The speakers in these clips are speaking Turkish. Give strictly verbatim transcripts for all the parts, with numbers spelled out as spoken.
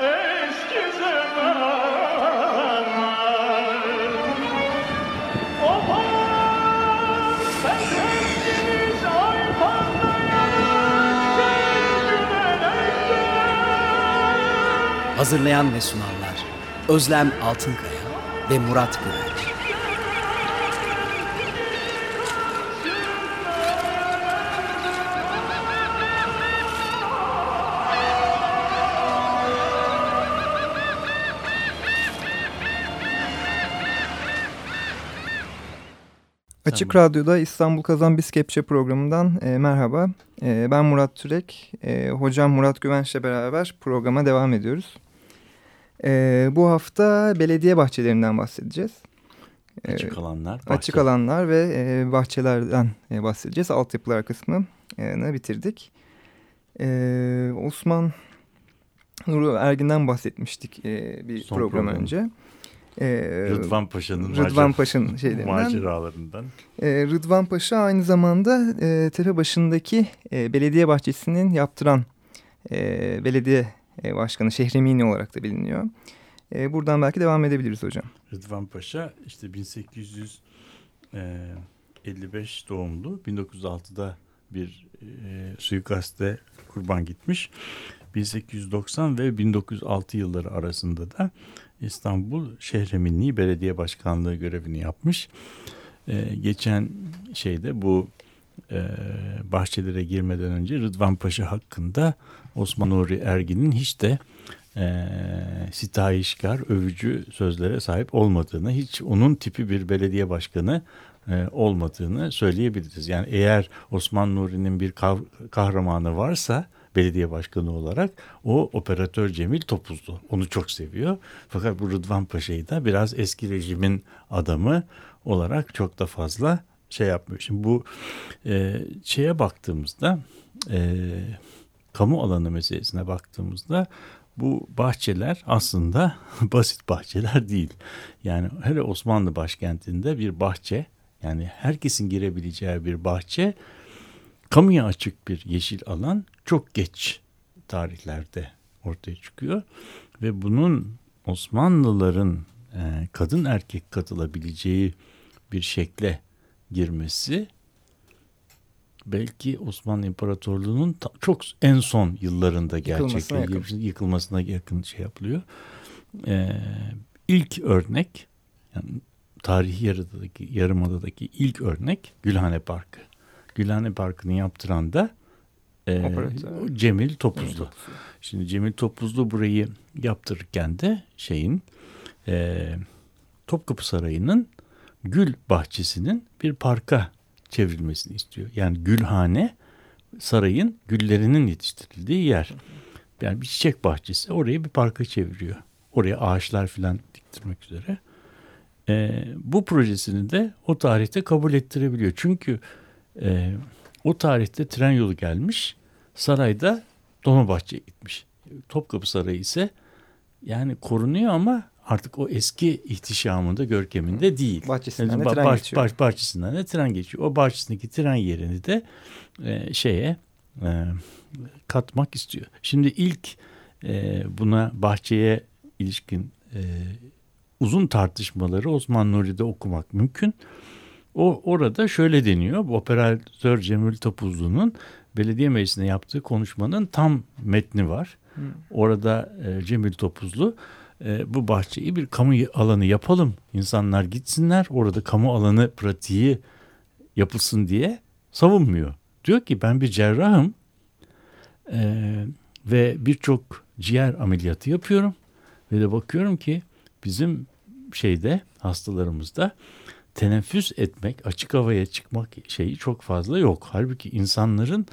Eski zamanlar. Oba, ben hepsiniz ay patlayanım, sevgülenekten. Hazırlayan ve sunanlar Özlem Altınkaya ve Murat Güvenç. Açık Radyo'da İstanbul Kazan Biz Kepçe programından e, merhaba. E, ben Murat Türek, e, hocam Murat Güvenç'le beraber programa devam ediyoruz. E, bu hafta belediye bahçelerinden bahsedeceğiz. E, açık alanlar. Bahçe. Açık alanlar ve e, bahçelerden e, bahsedeceğiz. Altyapılar kısmını bitirdik. E, Osman Nuri Ergin'den bahsetmiştik e, bir Son program programı. önce. Ee, Rıdvan Paşa'nın Rıdvan Paşa'nın şeylerinden, maceralarından. E, Rıdvan Paşa aynı zamanda e, Tepebaşı'ndaki e, belediye bahçesinin yaptıran e, belediye e, başkanı, Şehremini olarak da biliniyor. E, buradan belki devam edebiliriz hocam. Rıdvan Paşa işte bin sekiz yüz elli beş doğumlu, bin dokuz yüz altıda bir e, suikaste kurban gitmiş. bin sekiz yüz doksan ve bin dokuz yüz altı yılları arasında da İstanbul Şehremini Belediye Başkanlığı görevini yapmış. Ee, geçen şeyde bu e, bahçelere girmeden önce Rıdvan Paşa hakkında Osman Nuri Ergin'in hiç de e, sitayişkar, övücü sözlere sahip olmadığını, hiç onun tipi bir belediye başkanı e, olmadığını söyleyebiliriz. Yani eğer Osman Nuri'nin bir kav- kahramanı varsa belediye başkanı olarak, o operatör Cemil Topuzlu. Onu çok seviyor. Fakat bu Rıdvan Paşa'yı da biraz eski rejimin adamı olarak çok da fazla şey yapmıyor. Şimdi bu e, şeye baktığımızda, e, kamu alanı meselesine baktığımızda bu bahçeler aslında basit bahçeler değil. Yani hele Osmanlı başkentinde bir bahçe, yani herkesin girebileceği bir bahçe, kamuya açık bir yeşil alan çok geç tarihlerde ortaya çıkıyor ve bunun Osmanlıların e, kadın erkek katılabileceği bir şekle girmesi belki Osmanlı İmparatorluğu'nun ta, çok en son yıllarında gerçekleşiyor, yıkılmasına yakın şey yapılıyor. E, ilk örnek, yani tarihi yarımadadaki, yarımadadaki ilk örnek Gülhane Parkı. Gülhane Parkı'nı yaptıran da e, Cemil Topuzlu. Evet. Şimdi Cemil Topuzlu burayı yaptırırken de şeyin e, Topkapı Sarayı'nın gül bahçesinin bir parka çevrilmesini istiyor. Yani Gülhane, sarayın güllerinin yetiştirildiği yer. Yani bir çiçek bahçesi, orayı bir parka çeviriyor. Oraya ağaçlar filan diktirmek üzere. E, bu projesini de o tarihte kabul ettirebiliyor. Çünkü Ee, o tarihte tren yolu gelmiş, sarayda Dolmabahçe'ye gitmiş. Topkapı Sarayı ise yani korunuyor ama artık o eski ihtişamında, görkeminde değil. Bahçesinden yani, de bah- tren bah- geçiyor. Bah- bahçesinden de tren geçiyor. O bahçesindeki tren yerini de e, şeye e, katmak istiyor. Şimdi ilk e, buna, bahçeye ilişkin e, uzun tartışmaları Osman Nuri'de okumak mümkün. O orada şöyle deniyor. Bu operatör Cemil Topuzlu'nun belediye meclisinde yaptığı konuşmanın tam metni var. Hı. Orada e, Cemil Topuzlu e, bu bahçeyi bir kamu alanı yapalım. İnsanlar gitsinler, orada kamu alanı pratiği yapılsın diye savunmuyor. Diyor ki ben bir cerrahım e, ve birçok ciğer ameliyatı yapıyorum. Ve de bakıyorum ki bizim şeyde, hastalarımızda teneffüs etmek, açık havaya çıkmak şeyi çok fazla yok. Halbuki insanların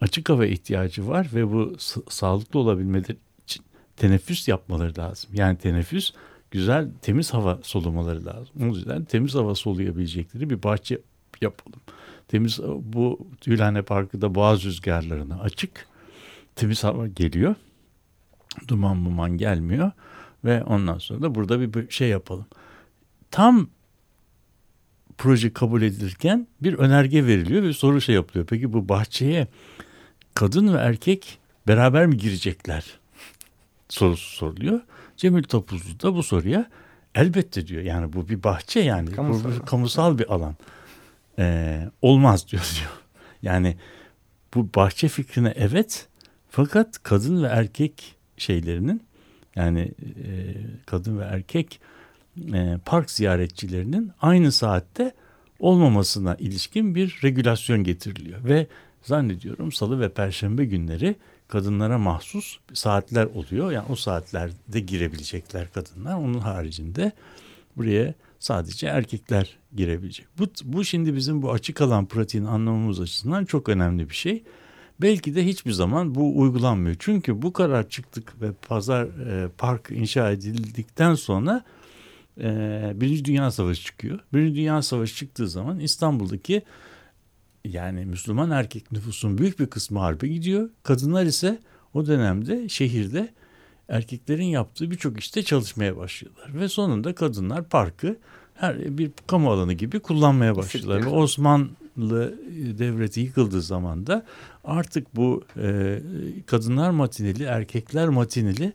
açık hava ihtiyacı var ve bu sağlıklı olabilmeleri için teneffüs yapmaları lazım. Yani teneffüs, güzel temiz hava solumaları lazım. O yüzden temiz hava soluyabilecekleri bir bahçe yapalım. Temiz, bu Gülhane Parkı'da boğaz rüzgarlarına açık, temiz hava geliyor. Duman muman gelmiyor ve ondan sonra da burada bir şey yapalım. Tam proje kabul edilirken bir önerge veriliyor ve soru şey yapılıyor. Peki bu bahçeye kadın ve erkek beraber mi girecekler sorusu soruluyor. Cemil Topuzlu da bu soruya elbette diyor. Yani bu bir bahçe, yani kamusal, bu, kamusal bir alan. Ee, olmaz diyor diyor. Yani bu bahçe fikrine evet, fakat kadın ve erkek şeylerinin, yani e, kadın ve erkek e, park ziyaretçilerinin aynı saatte olmamasına ilişkin bir regülasyon getiriliyor. Ve zannediyorum salı ve perşembe günleri kadınlara mahsus saatler oluyor. Yani o saatlerde girebilecekler kadınlar. Onun haricinde buraya sadece erkekler girebilecek. Bu, bu şimdi bizim bu açık alan pratiğini anlamamız açısından çok önemli bir şey. Belki de hiçbir zaman bu uygulanmıyor. Çünkü bu karar çıktık ve pazar e, park inşa edildikten sonra e, Birinci Dünya Savaşı çıkıyor. Birinci Dünya Savaşı çıktığı zaman İstanbul'daki, yani Müslüman erkek nüfusun büyük bir kısmı harbe gidiyor. Kadınlar ise o dönemde şehirde erkeklerin yaptığı birçok işte çalışmaya başlıyorlar. Ve sonunda kadınlar parkı her bir kamu alanı gibi kullanmaya başlıyorlar. Ve Osmanlı devleti yıkıldığı zaman da artık bu e, kadınlar matineli, erkekler matineli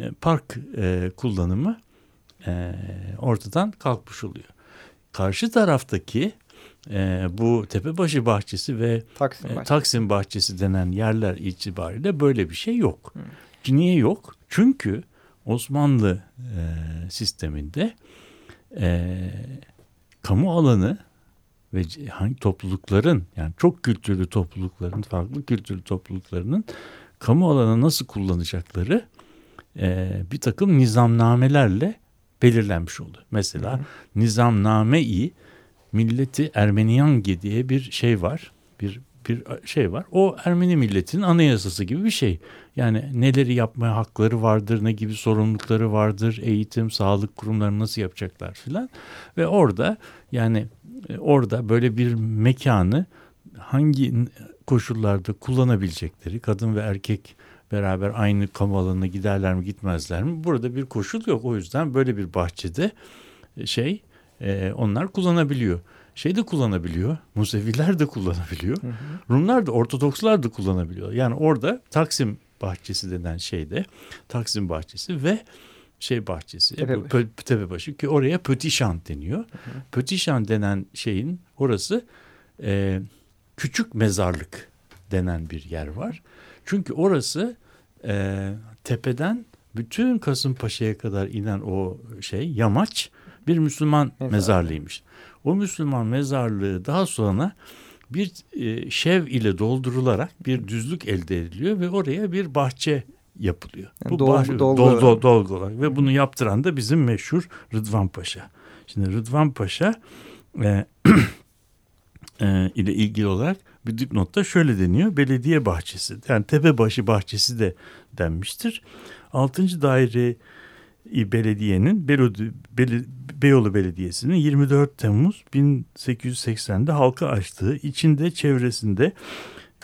e, park e, kullanımı e, ortadan kalkmış oluyor. Karşı taraftaki Ee, bu Tepebaşı Bahçesi ve Taksim Bahçesi. E, Taksim Bahçesi denen yerler itibariyle böyle bir şey yok. Hmm. Niye yok? Çünkü Osmanlı e, sisteminde e, kamu alanı ve hangi toplulukların, yani çok kültürlü toplulukların, farklı kültürlü topluluklarının kamu alanı nasıl kullanacakları e, bir takım nizamnamelerle belirlenmiş oldu. Mesela hmm. nizamname-i Milleti Ermeniyangi diye bir şey var. Bir bir şey var. O Ermeni milletinin anayasası gibi bir şey. Yani neleri yapmaya hakları vardır, ne gibi sorumlulukları vardır, eğitim, sağlık kurumlarını nasıl yapacaklar filan. Ve orada, yani orada böyle bir mekanı hangi koşullarda kullanabilecekleri, kadın ve erkek beraber aynı kamu alanına giderler mi, gitmezler mi? Burada bir koşul yok. O yüzden böyle bir bahçede şey Ee, onlar kullanabiliyor. Şey de kullanabiliyor. Museviler de kullanabiliyor. Hı hı. Rumlar da, Ortodokslar da kullanabiliyor. Yani orada Taksim Bahçesi denen şeyde, Taksim Bahçesi ve şey bahçesi, Tepebaşı, Tepebaşı ki oraya Pötişan deniyor. Hı hı. Pötişan denen şeyin orası e, küçük mezarlık denen bir yer var. Çünkü orası e, tepeden bütün Kasımpaşa'ya kadar inen o şey yamaç bir Müslüman Mezarlı. mezarlığıymış. O Müslüman mezarlığı daha sonra bir şev ile doldurularak bir düzlük elde ediliyor ve oraya bir bahçe yapılıyor. Yani bu dolgu, bahçe, dolgu, dolgu, dolgu, dolgu olarak. Ve bunu yaptıran da bizim meşhur Rıdvan Paşa. Şimdi Rıdvan Paşa e, e, ile ilgili olarak bir dipnotta şöyle deniyor. Belediye bahçesi, yani Tepebaşı bahçesi de denmiştir. altıncı daire Belediyenin, Beyoğlu Belediyesi'nin yirmi dört Temmuz bin sekiz yüz seksende halka açtığı, içinde çevresinde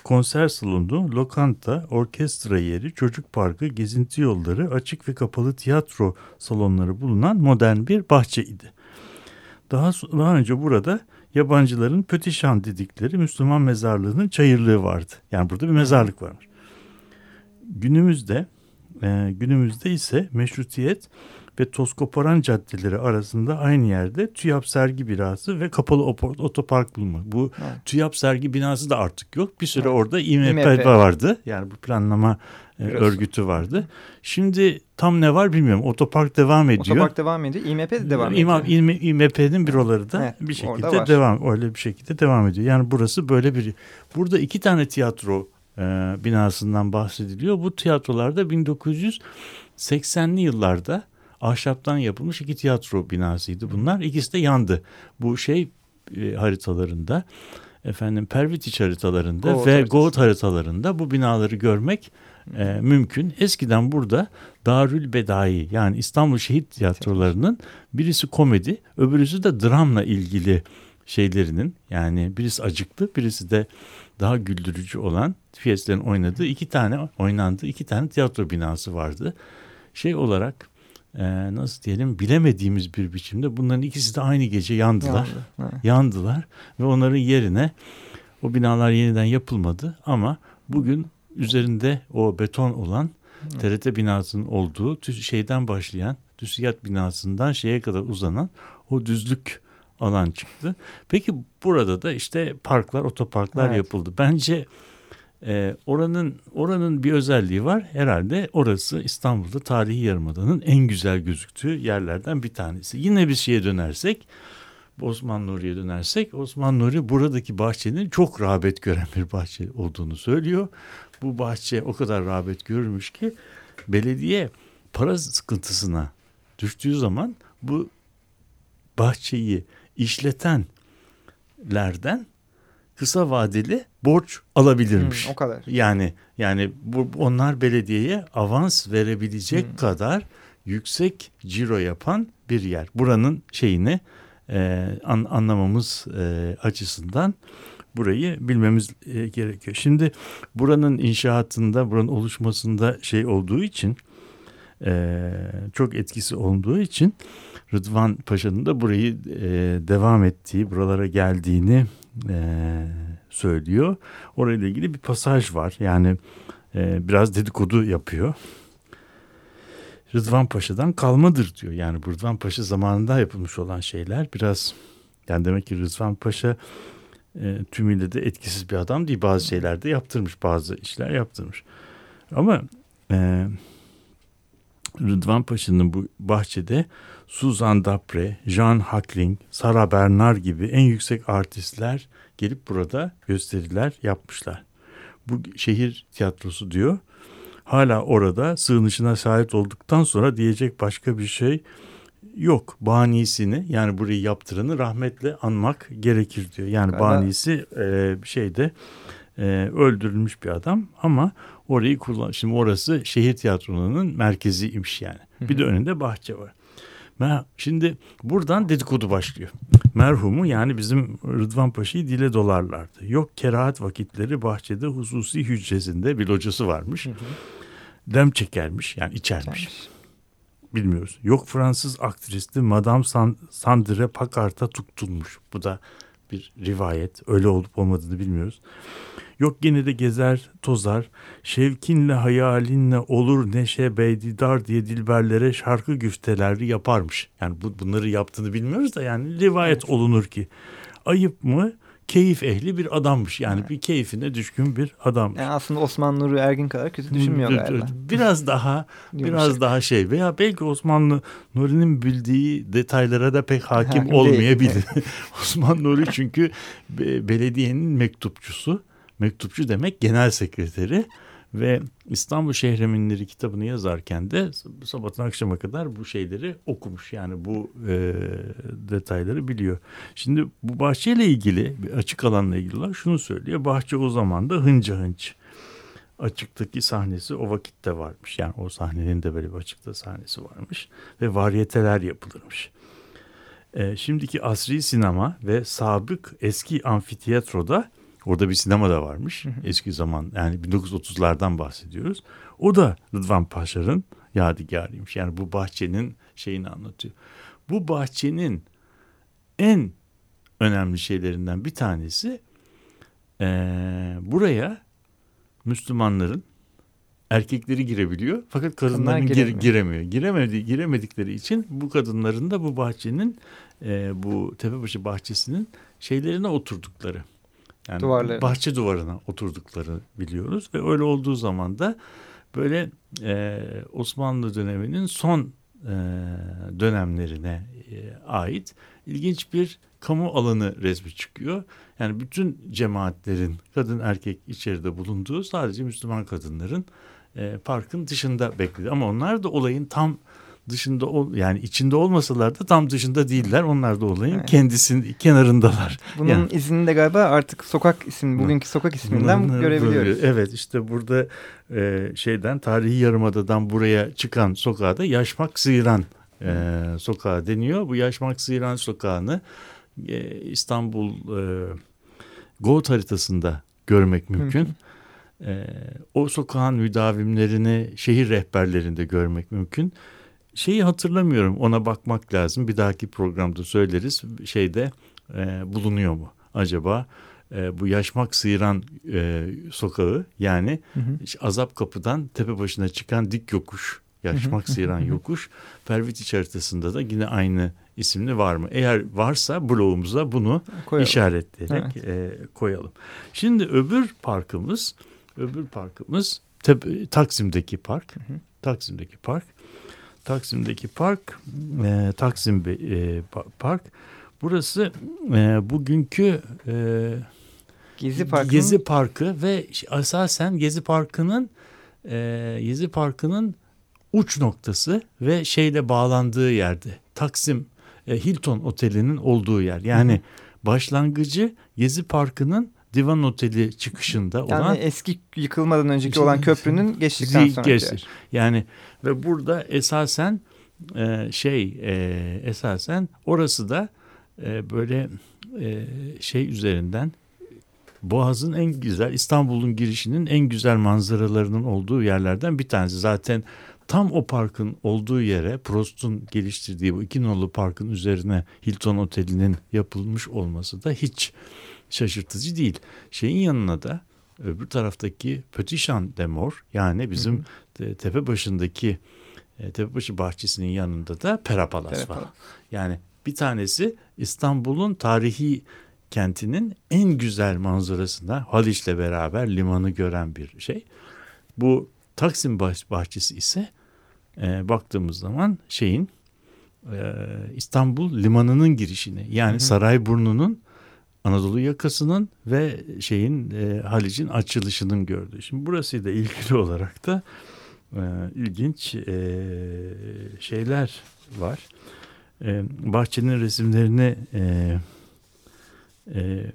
konser salonu, lokanta, orkestra yeri, çocuk parkı, gezinti yolları, açık ve kapalı tiyatro salonları bulunan modern bir bahçe idi. Daha, daha önce burada yabancıların Pötişan dedikleri Müslüman mezarlığının çayırlığı vardı. Yani burada bir mezarlık varmış. Günümüzde Ee, günümüzde ise Meşrutiyet ve Toz-Koparan caddeleri arasında aynı yerde TÜYAP sergi binası ve kapalı otopark bulunmak. Bu evet. TÜYAP sergi binası da artık yok. Bir süre evet. orada İ M P vardı. Yani bu planlama e, örgütü vardı. Şimdi tam ne var bilmiyorum. Otopark devam ediyor. Otopark devam ediyor. İ M P de devam ediyor. İ M P'nin büroları da evet. bir şekilde devam öyle bir şekilde devam ediyor. Yani burası böyle bir, burada iki tane tiyatro binasından bahsediliyor. Bu tiyatrolarda bin dokuz yüz seksenli yıllarda ahşaptan yapılmış iki tiyatro binasıydı bunlar. İkisi de yandı. Bu şey e, haritalarında, efendim Pervitiç haritalarında Go ve Goat haritalarında bu binaları görmek e, mümkün. Eskiden burada Darül Bedai, yani İstanbul Şehit Tiyatrolarının birisi komedi, öbürüsü de dramla ilgili şeylerinin, yani birisi acıklı, birisi de daha güldürücü olan piyeslerin oynadığı iki tane oynandığı iki tane tiyatro binası vardı. Şey olarak e, nasıl diyelim, bilemediğimiz bir biçimde bunların ikisi de aynı gece yandılar. Yandı, yandılar ve onların yerine o binalar yeniden yapılmadı ama bugün üzerinde o beton olan T R T binasının olduğu şeyden başlayan, TÜSİAD binasından şeye kadar uzanan o düzlük alan çıktı. Peki burada da işte parklar, otoparklar evet. yapıldı. Bence e, oranın oranın bir özelliği var. Herhalde orası İstanbul'da tarihi yarımadanın en güzel gözüktüğü yerlerden bir tanesi. Yine bir şeye dönersek, Osman Nuri'ye dönersek, Osman Nuri buradaki bahçenin çok rağbet gören bir bahçe olduğunu söylüyor. Bu bahçe o kadar rağbet görülmüş ki belediye para sıkıntısına düştüğü zaman bu bahçeyi işletenlerden kısa vadeli borç alabilirmiş. Hmm, o kadar. Yani yani bu, onlar belediyeye avans verebilecek hmm. kadar yüksek ciro yapan bir yer. Buranın şeyini e, an, anlamamız e, açısından burayı bilmemiz e, gerekiyor. Şimdi buranın inşaatında, buranın oluşmasında şey olduğu için, Ee, çok etkisi olduğu için Rıdvan Paşa'nın da burayı e, devam ettiği, buralara geldiğini e, söylüyor. Orayla ilgili bir pasaj var. Yani e, biraz dedikodu yapıyor. Rıdvan Paşa'dan kalmadır diyor. Yani Rıdvan Paşa zamanında yapılmış olan şeyler biraz, yani demek ki Rıdvan Paşa e, tümüyle de etkisiz bir adam değil. Bazı şeyler de yaptırmış, bazı işler yaptırmış. Ama e, Rıdvan Paşa'nın bu bahçede Suzan Dapre, Jean Hackling, Sarah Bernhardt gibi en yüksek artistler gelip burada gösteriler yapmışlar. Bu şehir tiyatrosu diyor, hala orada sığınışına sahip olduktan sonra diyecek başka bir şey yok. Banisini, yani burayı yaptıranı rahmetle anmak gerekir diyor. Yani banisi e, şeyde e, öldürülmüş bir adam ama orayı kullan. Şimdi orası şehir tiyatrolarının merkeziymiş yani. Hı hı. Bir de önünde bahçe var. Şimdi buradan dedikodu başlıyor. Merhumu, yani bizim Rıdvan Paşa'yı dile dolarlardı. Yok kerahat vakitleri bahçede hususi hücresinde bir locası varmış. Hı hı. Dem çekermiş, yani içermiş. Bilmiyoruz. Yok Fransız aktristi Madame Sandre Pakart'a tutulmuş. Bu da bir rivayet. Öyle olup olmadığını bilmiyoruz. Yok gene de gezer tozar, şevkinle hayalinle olur neşe beydidar diye dilberlere şarkı güfteleri yaparmış. Yani bu, bunları yaptığını bilmiyoruz da yani rivayet olunur ki. Ayıp mı? Keyif ehli bir adammış. Yani evet. bir keyfine düşkün bir adammış. Yani aslında Osman Nuri Ergin kadar kötü düşünmüyor galiba. Biraz daha biraz daha şey, veya belki Osman Nuri'nin bildiği detaylara da pek hakim ha, olmayabilir. Değil, evet. Osman Nuri çünkü belediyenin mektupçusu. Mektupçu demek genel sekreteri ve İstanbul Şehreminleri kitabını yazarken de sabahtan akşama kadar bu şeyleri okumuş. Yani bu e, detayları biliyor. Şimdi bu bahçeyle ilgili, açık alanla ilgili olarak şunu söylüyor. Bahçe o zaman da hınca hınç. Açıktaki sahnesi o vakitte varmış. Yani o sahnenin de böyle bir açıkta sahnesi varmış ve variyeteler yapılırmış. E, şimdiki asri sinema ve sabık eski amfiteyatroda, orada bir sinema da varmış. Hı hı. Eski zaman, yani bin dokuz yüz otuzlardan bahsediyoruz. O da Rıdvan Paşa'nın yadigarıymış. Yani bu bahçenin şeyini anlatıyor. Bu bahçenin en önemli şeylerinden bir tanesi ee, buraya Müslümanların erkekleri girebiliyor fakat kadınların giremiyor. giremiyor. Giremedi, giremedikleri için bu kadınların da bu bahçenin e, bu Tepebaşı bahçesinin şeylerine oturdukları. Yani duvarları. Bahçe duvarına oturdukları biliyoruz ve öyle olduğu zaman da böyle e, Osmanlı döneminin son e, dönemlerine e, ait ilginç bir kamu alanı resmi çıkıyor. Yani bütün cemaatlerin, kadın erkek içeride bulunduğu, sadece Müslüman kadınların e, parkın dışında bekledi. Ama onlar da olayın tam dışında ol, yani içinde olmasalar da tam dışında değiller. Onlar da olayın evet. kendisinin kenarındalar. Bunun yani, izini de galiba artık sokak ismi, bugünkü sokak isminden bunun, görebiliyoruz. Evet, işte burada e, şeyden, tarihi yarımadadan buraya çıkan sokağa da Yaşmak Sıyıran e, sokağı deniyor. Bu Yaşmak Sıyıran sokağını e, İstanbul e, Goat haritasında görmek mümkün. E, o sokağın müdavimlerini şehir rehberlerinde görmek mümkün. Şeyi hatırlamıyorum, ona bakmak lazım. Bir dahaki programda söyleriz. Şeyde e, bulunuyor mu acaba? E, bu Yaşmak Sıyıran e, sokağı, yani hı hı. Azap Kapı'dan tepe başına çıkan dik yokuş. Yaşmak Sıyıran yokuş. Pervitiç haritasında da yine aynı isimli var mı? Eğer varsa blogumuza bunu koyalım, işaretleyerek evet. e, koyalım. Şimdi öbür parkımız, öbür parkımız tepe, Taksim'deki park. Hı hı. Taksim'deki park. Taksim'deki park, e, Taksim e, Park. Burası e, bugünkü e, Gezi, Gezi Parkı ve esasen Gezi Parkı'nın e, Gezi Parkı'nın uç noktası ve şeyle bağlandığı yerde. Taksim e, Hilton Oteli'nin olduğu yer. Yani başlangıcı Gezi Parkı'nın Divan Oteli çıkışında yani olan, yani eski yıkılmadan önceki olan köprünün geçtikten sonra. Yani ve burada esasen e, şey e, esasen orası da e, böyle e, şey üzerinden Boğaz'ın en güzel, İstanbul'un girişinin en güzel manzaralarının olduğu yerlerden bir tanesi. Zaten tam o parkın olduğu yere, Prost'un geliştirdiği bu iki nolu parkın üzerine Hilton Oteli'nin yapılmış olması da hiç şaşırtıcı değil. Şeyin yanına da öbür taraftaki Petit Champ de Mort, yani bizim hı hı. tepe başındaki Tepebaşı Bahçesi'nin yanında da Perapalas, Perapalas var. Yani bir tanesi İstanbul'un tarihi kentinin en güzel manzarasına, Haliç'le beraber limanı gören bir şey. Bu Taksim Bahçesi ise e, baktığımız zaman şeyin e, İstanbul limanının girişini, yani hı hı. Sarayburnu'nun, Anadolu yakasının ve şeyin e, Haliç'in açılışının gördüğü. Şimdi burasıyla ilgili olarak da e, ilginç e, şeyler var. E, bahçenin resimlerini e, e,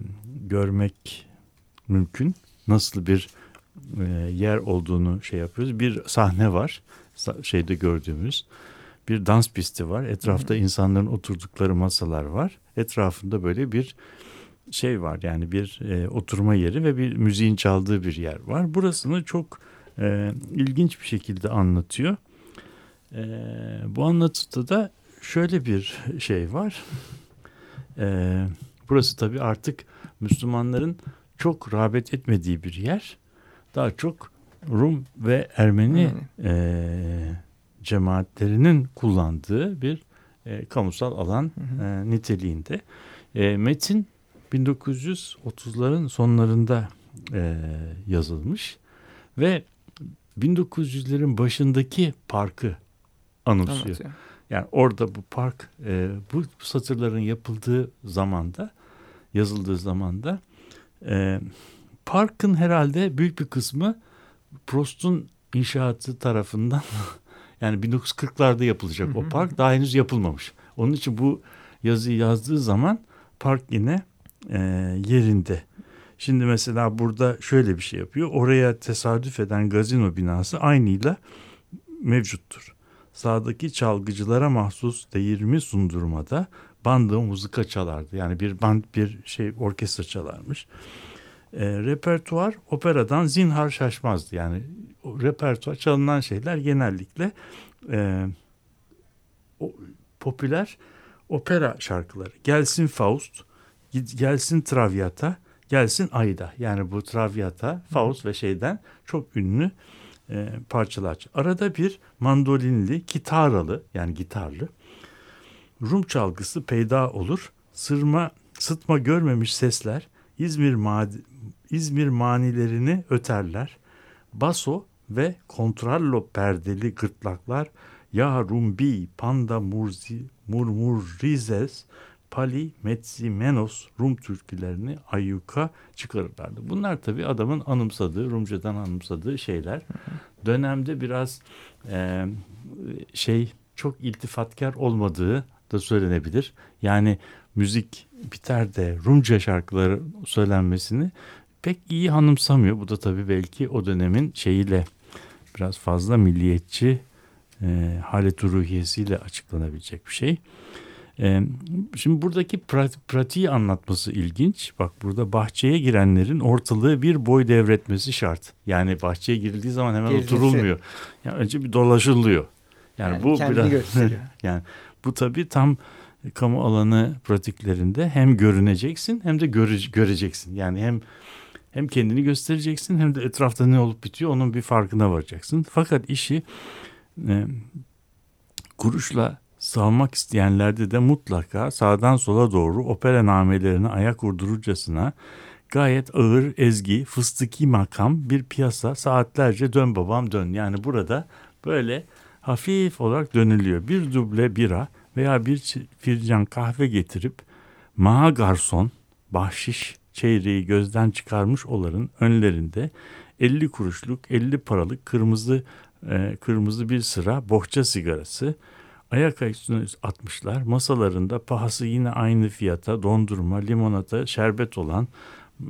görmek mümkün. Nasıl bir e, yer olduğunu şey yapıyoruz. Bir sahne var, şeyde gördüğümüz. Bir dans pisti var. Etrafta hı. insanların oturdukları masalar var. Etrafında böyle bir şey var, yani bir e, oturma yeri ve bir müziğin çaldığı bir yer var. Burasını çok e, ilginç bir şekilde anlatıyor. E, bu anlatıda da şöyle bir şey var. E, burası tabii artık Müslümanların çok rağbet etmediği bir yer. Daha çok Rum ve Ermeni e, cemaatlerinin kullandığı bir e, kamusal alan e, niteliğinde. E, metin bin dokuz yüz otuzların sonlarında e, yazılmış ve bin dokuz yüzlerin başındaki parkı anımsıyor. Anlatıyor. Yani orada bu park, e, bu satırların yapıldığı zamanda, yazıldığı zamanda e, parkın herhalde büyük bir kısmı Prost'un inşaatı tarafından yani bin dokuz yüz kırklarda yapılacak hı hı. o park daha henüz yapılmamış. Onun için bu yazıyı yazdığı zaman park yine E, yerinde. Şimdi mesela burada şöyle bir şey yapıyor. Oraya tesadüf eden gazino binası aynıyla mevcuttur. Sağdaki çalgıcılara mahsus değirmi sundurmada bandı muzika çalardı. Yani bir band, bir şey, orkestra çalarmış. E, repertuar operadan zinhar şaşmazdı. Yani repertuar, çalınan şeyler genellikle e, o, popüler opera şarkıları. Gelsin Faust, gelsin Traviata, gelsin Aida. Yani bu Traviata, Faust ve şeyden çok ünlü e, parçalar. Arada bir mandolinli, kitaralı, yani gitarlı Rum çalgısı peyda olur. Sırma, sıtma görmemiş sesler İzmir madi, İzmir manilerini öterler. Baso ve kontrallo perdeli gırtlaklar ya rumbi, panda murzi, murmur rizes, Pali, Metzi, Menos Rum türkülerini ayyuka çıkarırlardı. Bunlar tabii adamın anımsadığı, Rumcadan anımsadığı şeyler. Dönemde biraz e, şey çok iltifatkar olmadığı da söylenebilir. Yani müzik biter de Rumca şarkıları söylenmesini pek iyi hanımsamıyor. Bu da tabii belki o dönemin şeyiyle biraz fazla milliyetçi e, haleti ruhiyesiyle açıklanabilecek bir şey. E, şimdi buradaki pratiği anlatması ilginç. Bak, burada bahçeye girenlerin ortalığı bir boy devretmesi şart. Yani bahçeye girildiği zaman hemen Girilmesi. oturulmuyor. Yani önce bir dolaşılıyor. Yani, yani bu biraz gösteriyor. Yani bu tabii tam kamu alanı pratiklerinde hem görüneceksin hem de göre, göreceksin. Yani hem hem kendini göstereceksin hem de etrafta ne olup bitiyor onun bir farkına varacaksın. Fakat işi e, kuruşla salmak isteyenlerde de mutlaka sağdan sola doğru opera namelerine ayak vurdururcasına gayet ağır, ezgi, fıstıki makam bir piyasa, saatlerce dön babam dön. Yani burada böyle hafif olarak dönülüyor. Bir duble bira veya bir fircan kahve getirip ma garson, bahşiş çeyreği gözden çıkarmış olanın önlerinde elli kuruşluk, elli paralık kırmızı e, kırmızı bir sıra bohça sigarası ayak üstüne atmışlar. Masalarında pahası yine aynı fiyata dondurma, limonata, şerbet olan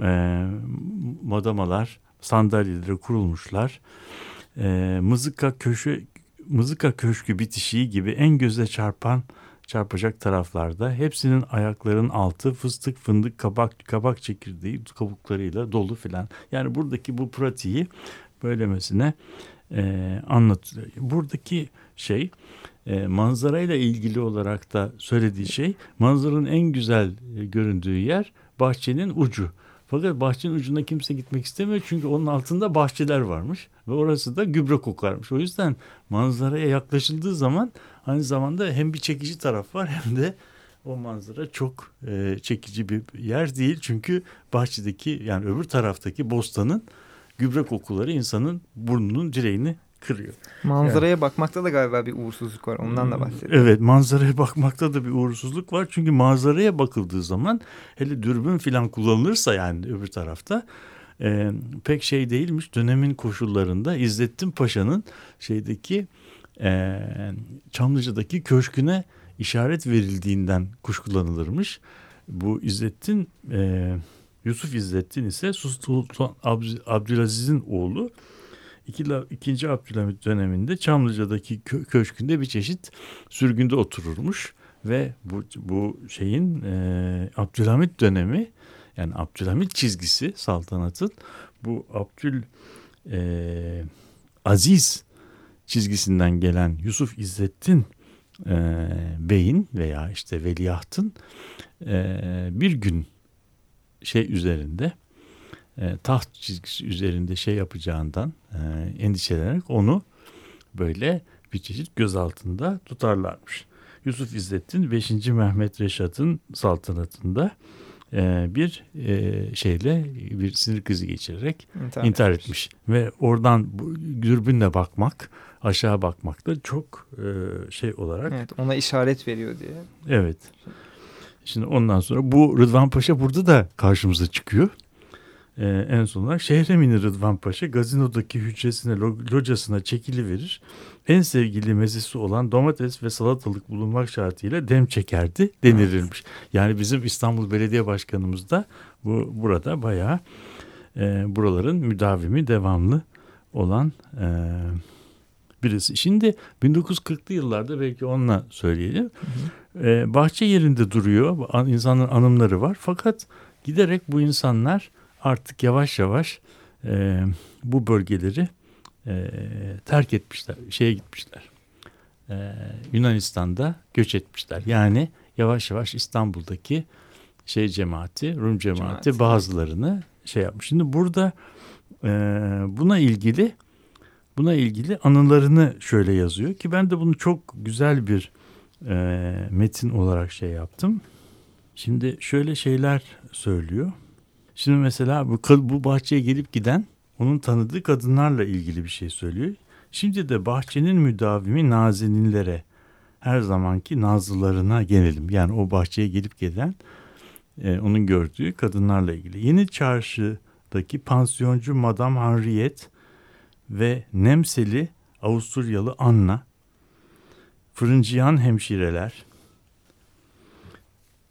e, madamalar sandalyelere kurulmuşlar. E, mızıka köşe Mızıka Köşkü bitişiği gibi en göze çarpan çarpacak taraflarda hepsinin ayaklarının altı fıstık, fındık, kabak, kabak çekirdeği kabuklarıyla dolu filan. Yani buradaki bu pratiği böylemesine e, anlatılıyor. Buradaki şey e, manzarayla ilgili olarak da söylediği şey, manzaranın en güzel göründüğü yer bahçenin ucu. Fakat bahçenin ucuna kimse gitmek istemiyor çünkü onun altında bahçeler varmış ve orası da gübre kokarmış. O yüzden manzaraya yaklaşıldığı zaman aynı zamanda hem bir çekici taraf var hem de o manzara çok e, çekici bir yer değil. Çünkü bahçedeki, yani öbür taraftaki bostanın gübre kokuları insanın burnunun direğini kırıyor. Manzaraya yani bakmakta da galiba bir uğursuzluk var. Ondan da bahsediyorum. Evet, manzaraya bakmakta da bir uğursuzluk var. Çünkü manzaraya bakıldığı zaman, hele dürbün filan kullanılırsa yani öbür tarafta e, pek şey değilmiş. Dönemin koşullarında İzzettin Paşa'nın şeydeki e, Çamlıca'daki köşküne işaret verildiğinden kuşkulanılırmış. Bu İzzettin e, Yusuf İzzettin ise Sultan Abdülaziz'in oğlu. İkinci Abdülhamit döneminde Çamlıca'daki kö- köşkünde bir çeşit sürgünde otururmuş ve bu bu şeyin e, Abdülhamit dönemi, yani Abdülhamit çizgisi saltanatın bu Abdül e, Aziz çizgisinden gelen Yusuf İzzettin e, Bey'in veya işte veliahtın e, bir gün şey üzerinde, taht çizgisi üzerinde şey yapacağından endişelenerek onu böyle bir çeşit göz altında tutarlarmış. Yusuf İzzettin beşinci. Mehmet Reşat'ın saltanatında bir şeyle bir sinir krizi geçirerek intihar, intihar etmiş. Ve oradan dürbünle bakmak, aşağı bakmak da çok şey olarak. Evet, ona işaret veriyor diye. Evet. Şimdi ondan sonra bu Rıdvan Paşa burada da karşımıza çıkıyor. Ee, en son olarak Şehremini Rıdvan Paşa gazinodaki hücresine, locasına çekiliverir. En sevgili mezesi olan domates ve salatalık bulunmak şartıyla dem çekerdi denilirmiş. Yani bizim İstanbul Belediye Başkanımız da bu, burada bayağı e, buraların müdavimi, devamlı olan e, birisi. Şimdi bin dokuz yüz kırklı yıllarda, belki onunla söyleyelim. Hı hı. E, bahçe yerinde duruyor. İnsanların anımları var. Fakat giderek bu insanlar artık yavaş yavaş e, bu bölgeleri e, terk etmişler, şeye gitmişler. E, Yunanistan'da göç etmişler. Yani yavaş yavaş İstanbul'daki şey cemaati, Rum cemaati, cemaati. bazılarını şey yapmış. Şimdi burada e, buna ilgili buna ilgili anılarını şöyle yazıyor ki ben de bunu çok güzel bir e, metin olarak şey yaptım. Şimdi şöyle şeyler söylüyor. Şimdi mesela bu, bu bahçeye gelip giden onun tanıdığı kadınlarla ilgili bir şey söylüyor. Şimdi de bahçenin müdavimi nazeninlere, her zamanki nazlılarına gelelim. Yani o bahçeye gelip gelen e, onun gördüğü kadınlarla ilgili. Yeni Çarşı'daki pansiyoncu Madame Henriette ve Nemseli Avusturyalı Anna, fırıncıyan hemşireler,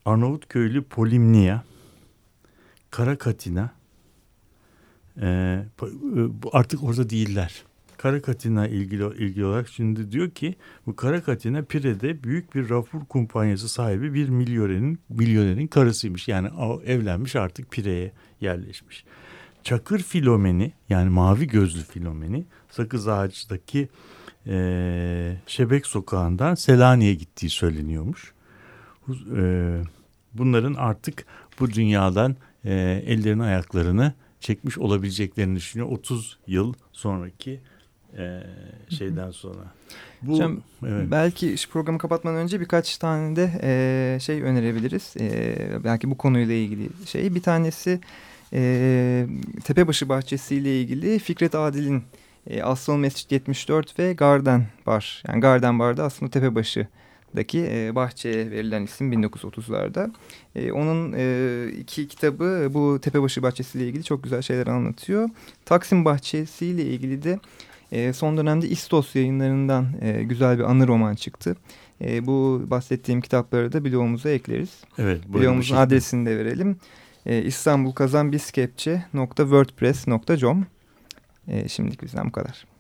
Arnavutköylü Polimnia, Karakatina, e, artık orada değiller. Karakatina ilgili, ilgili olarak şimdi diyor ki bu Karakatina Pire'de büyük bir rafur kumpanyası sahibi bir milyonerin, milyonerin karısıymış. Yani evlenmiş, artık Pire'ye yerleşmiş. Çakır Filomeni, yani mavi gözlü Filomeni, Sakız Ağacı'daki e, Şebek Sokağı'ndan Selanik'e gittiği söyleniyormuş. E, bunların artık bu dünyadan e, ellerini ayaklarını çekmiş olabileceklerini düşünüyor otuz yıl sonraki e, şeyden sonra. Bu, hocam, evet. Belki şu programı kapatmadan önce birkaç tane de e, şey önerebiliriz. E, belki bu konuyla ilgili şey. Bir tanesi e, Tepebaşı Bahçesi ile ilgili Fikret Adil'in e, Asmalı Mescit yetmiş dört ve Garden Bar. Yani Garden Bar'da aslında Tepebaşı bahçeye verilen isim bin dokuz yüz otuzlarda. Ee, onun e, iki kitabı bu Tepebaşı Bahçesi ile ilgili çok güzel şeyler anlatıyor. Taksim Bahçesi ile ilgili de e, son dönemde İstos yayınlarından e, güzel bir anı roman çıktı. E, bu bahsettiğim kitapları da bloğumuza ekleriz. Evet, bloğumuzun şey adresini de verelim. E, İstanbul Kazan Biskepçe nokta wordpress nokta com. E, şimdilik bizden bu kadar.